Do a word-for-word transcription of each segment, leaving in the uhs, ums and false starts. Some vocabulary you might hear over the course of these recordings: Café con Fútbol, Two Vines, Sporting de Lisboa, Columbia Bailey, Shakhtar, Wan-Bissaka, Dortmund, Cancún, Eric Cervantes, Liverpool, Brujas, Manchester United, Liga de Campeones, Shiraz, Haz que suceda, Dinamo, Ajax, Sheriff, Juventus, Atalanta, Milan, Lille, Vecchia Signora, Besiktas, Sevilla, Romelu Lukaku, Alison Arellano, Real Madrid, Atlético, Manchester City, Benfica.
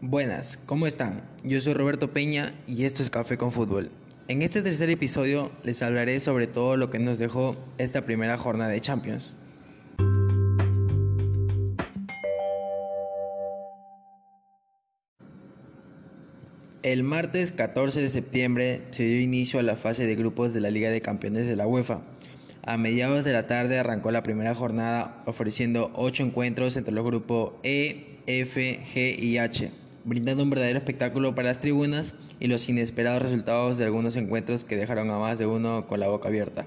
Buenas, ¿cómo están? Yo soy Roberto Peña y esto es Café con Fútbol. En este tercer episodio les hablaré sobre todo lo que nos dejó esta primera jornada de Champions. El martes catorce de septiembre se dio inicio a la fase de grupos de la Liga de Campeones de la UEFA. A mediados de la tarde arrancó la primera jornada ofreciendo ocho encuentros entre los grupos E, F, G y H, brindando un verdadero espectáculo para las tribunas y los inesperados resultados de algunos encuentros que dejaron a más de uno con la boca abierta.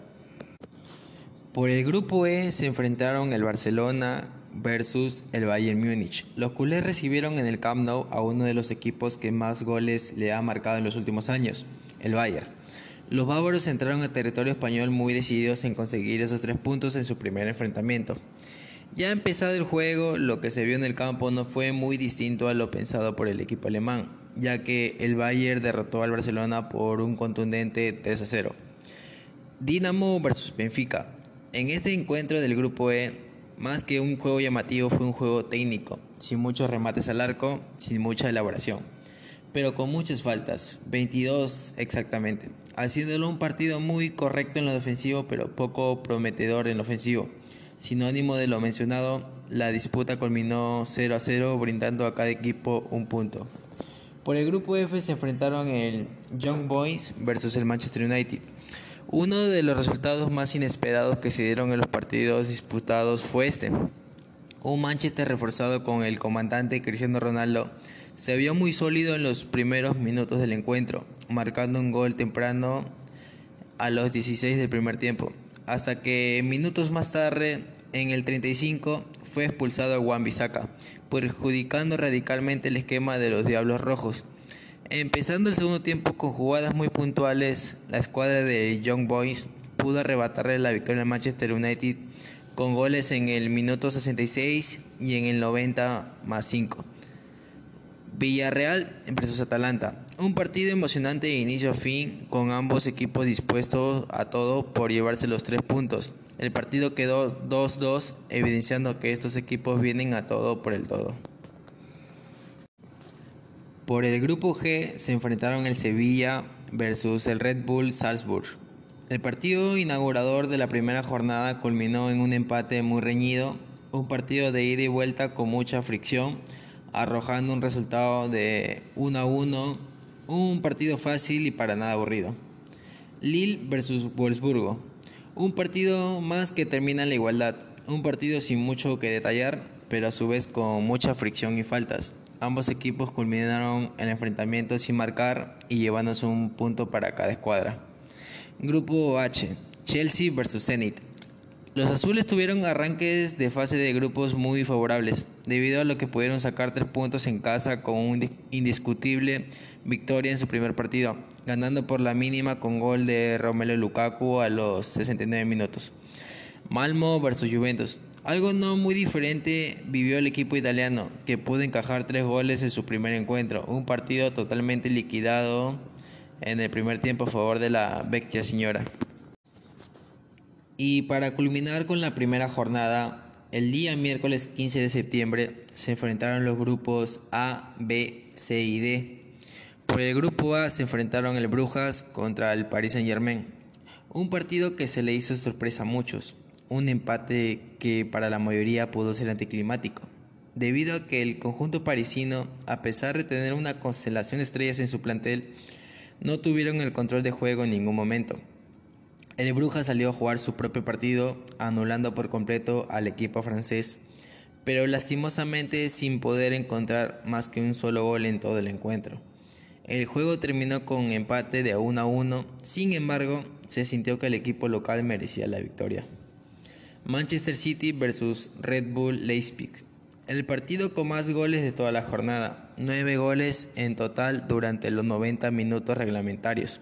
Por el grupo E se enfrentaron el Barcelona versus el Bayern Múnich. Los culés recibieron en el Camp Nou a uno de los equipos que más goles le ha marcado en los últimos años, el Bayern. Los bávaros entraron a territorio español muy decididos en conseguir esos tres puntos en su primer enfrentamiento. Ya empezado el juego, lo que se vio en el campo no fue muy distinto a lo pensado por el equipo alemán, ya que el Bayern derrotó al Barcelona por un contundente tres a cero. Dinamo versus Benfica. En este encuentro del grupo E, más que un juego llamativo, fue un juego técnico, sin muchos remates al arco, sin mucha elaboración, pero con muchas faltas, veintidós exactamente, haciéndolo un partido muy correcto en lo defensivo, pero poco prometedor en lo ofensivo. Sinónimo de lo mencionado, la disputa culminó cero a cero, brindando a cada equipo un punto. Por el grupo F se enfrentaron el Young Boys versus el Manchester United. Uno de los resultados más inesperados que se dieron en los partidos disputados fue este. Un Manchester reforzado con el comandante Cristiano Ronaldo se vio muy sólido en los primeros minutos del encuentro, marcando un gol temprano a los dieciséis del primer tiempo. Hasta que minutos más tarde, en el treinta y cinco, fue expulsado a Wan-Bissaka, perjudicando radicalmente el esquema de los Diablos Rojos. Empezando el segundo tiempo con jugadas muy puntuales, la escuadra de Young Boys pudo arrebatarle la victoria al Manchester United con goles en el minuto sesenta y seis y en el noventa más cinco. Villarreal versus Atalanta. Un partido emocionante de inicio a fin, con ambos equipos dispuestos a todo por llevarse los tres puntos. El partido quedó dos dos, evidenciando que estos equipos vienen a todo por el todo. Por el grupo G se enfrentaron el Sevilla versus el Red Bull Salzburg. El partido inaugurador de la primera jornada culminó en un empate muy reñido, un partido de ida y vuelta con mucha fricción, arrojando un resultado de uno a uno, un partido fácil y para nada aburrido. Lille versus Wolfsburgo, un partido más que termina en la igualdad, un partido sin mucho que detallar, pero a su vez con mucha fricción y faltas. Ambos equipos culminaron el enfrentamiento sin marcar y llevándose un punto para cada escuadra. Grupo H, Chelsea versus Zenit. Los azules tuvieron arranques de fase de grupos muy favorables, debido a lo que pudieron sacar tres puntos en casa con una indiscutible victoria en su primer partido, ganando por la mínima con gol de Romelu Lukaku a los sesenta y nueve minutos. Malmo versus Juventus. Algo no muy diferente vivió el equipo italiano, que pudo encajar tres goles en su primer encuentro, un partido totalmente liquidado en el primer tiempo a favor de la vecchia signora. Y para culminar con la primera jornada, el día miércoles quince de septiembre se enfrentaron los grupos A, B, C y D. Por el grupo A se enfrentaron el Brujas contra el Paris Saint-Germain. Un partido que se le hizo sorpresa a muchos. Un empate que para la mayoría pudo ser anticlimático, debido a que el conjunto parisino, a pesar de tener una constelación de estrellas en su plantel, no tuvieron el control de juego en ningún momento. El Brujas salió a jugar su propio partido, anulando por completo al equipo francés, pero lastimosamente sin poder encontrar más que un solo gol en todo el encuentro. El juego terminó con empate de uno a uno, sin embargo, se sintió que el equipo local merecía la victoria. Manchester City versus Red Bull Leipzig. El partido con más goles de toda la jornada, nueve goles en total durante los noventa minutos reglamentarios.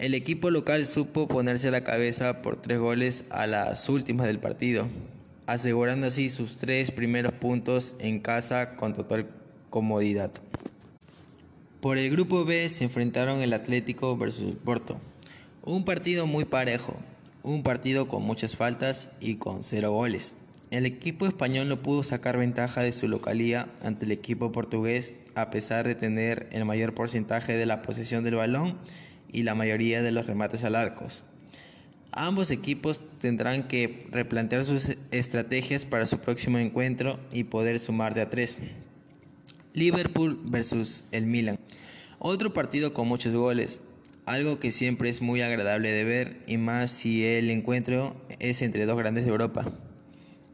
El equipo local supo ponerse a la cabeza por tres goles a las últimas del partido, asegurando así sus tres primeros puntos en casa con total comodidad. Por el grupo B se enfrentaron el Atlético versus Porto. Un partido muy parejo, un partido con muchas faltas y con cero goles. El equipo español no pudo sacar ventaja de su localía ante el equipo portugués, a pesar de tener el mayor porcentaje de la posesión del balón y la mayoría de los remates al arco. Ambos equipos tendrán que replantear sus estrategias para su próximo encuentro y poder sumar de a tres. Liverpool versus el Milan. Otro partido con muchos goles, algo que siempre es muy agradable de ver, y más si el encuentro es entre dos grandes de Europa.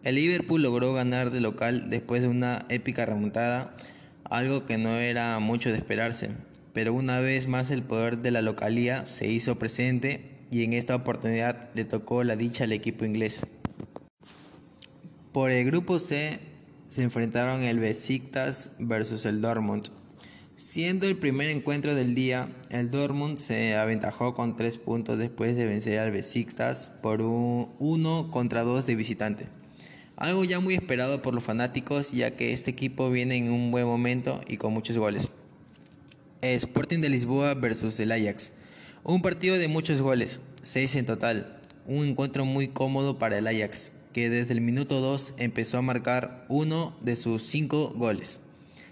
El Liverpool logró ganar de local después de una épica remontada, algo que no era mucho de esperarse, pero una vez más el poder de la localía se hizo presente y en esta oportunidad le tocó la dicha al equipo inglés. Por el grupo C se enfrentaron el Besiktas versus el Dortmund. Siendo el primer encuentro del día, el Dortmund se aventajó con tres puntos después de vencer al Besiktas por un uno contra dos de visitante. Algo ya muy esperado por los fanáticos, ya que este equipo viene en un buen momento y con muchos goles. Sporting de Lisboa versus el Ajax. Un partido de muchos goles, seis en total. Un encuentro muy cómodo para el Ajax, que desde el minuto dos empezó a marcar uno de sus cinco goles.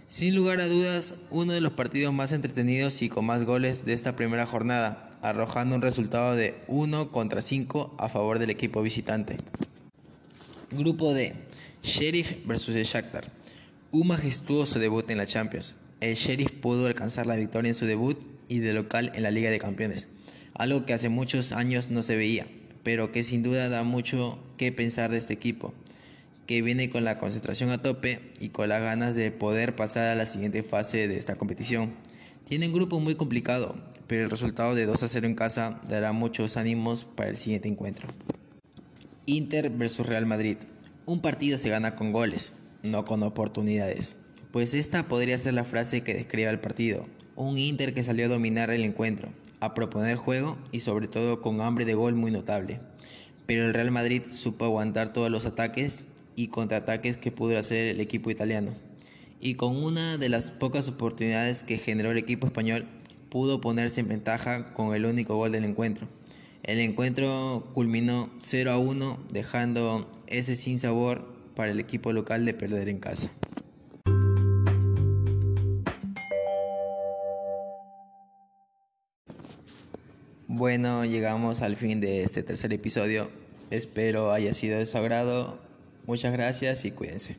Sin lugar a dudas, uno de los partidos más entretenidos y con más goles de esta primera jornada, arrojando un resultado de uno contra cinco a favor del equipo visitante. Grupo D. Sheriff versus el Shakhtar. Un majestuoso debut en la Champions. El Sheriff pudo alcanzar la victoria en su debut y de local en la Liga de Campeones, algo que hace muchos años no se veía, pero que sin duda da mucho que pensar de este equipo, que viene con la concentración a tope y con las ganas de poder pasar a la siguiente fase de esta competición. Tiene un grupo muy complicado, pero el resultado de dos a cero en casa dará muchos ánimos para el siguiente encuentro. Inter versus Real Madrid. Un partido se gana con goles, no con oportunidades. Pues esta podría ser la frase que describa el partido. Un Inter que salió a dominar el encuentro, a proponer juego y sobre todo con hambre de gol muy notable. Pero el Real Madrid supo aguantar todos los ataques y contraataques que pudo hacer el equipo italiano. Y con una de las pocas oportunidades que generó el equipo español, pudo ponerse en ventaja con el único gol del encuentro. El encuentro culminó cero a uno, dejando ese sinsabor para el equipo local de perder en casa. Bueno, llegamos al fin de este tercer episodio. Espero haya sido de su agrado. Muchas gracias y cuídense.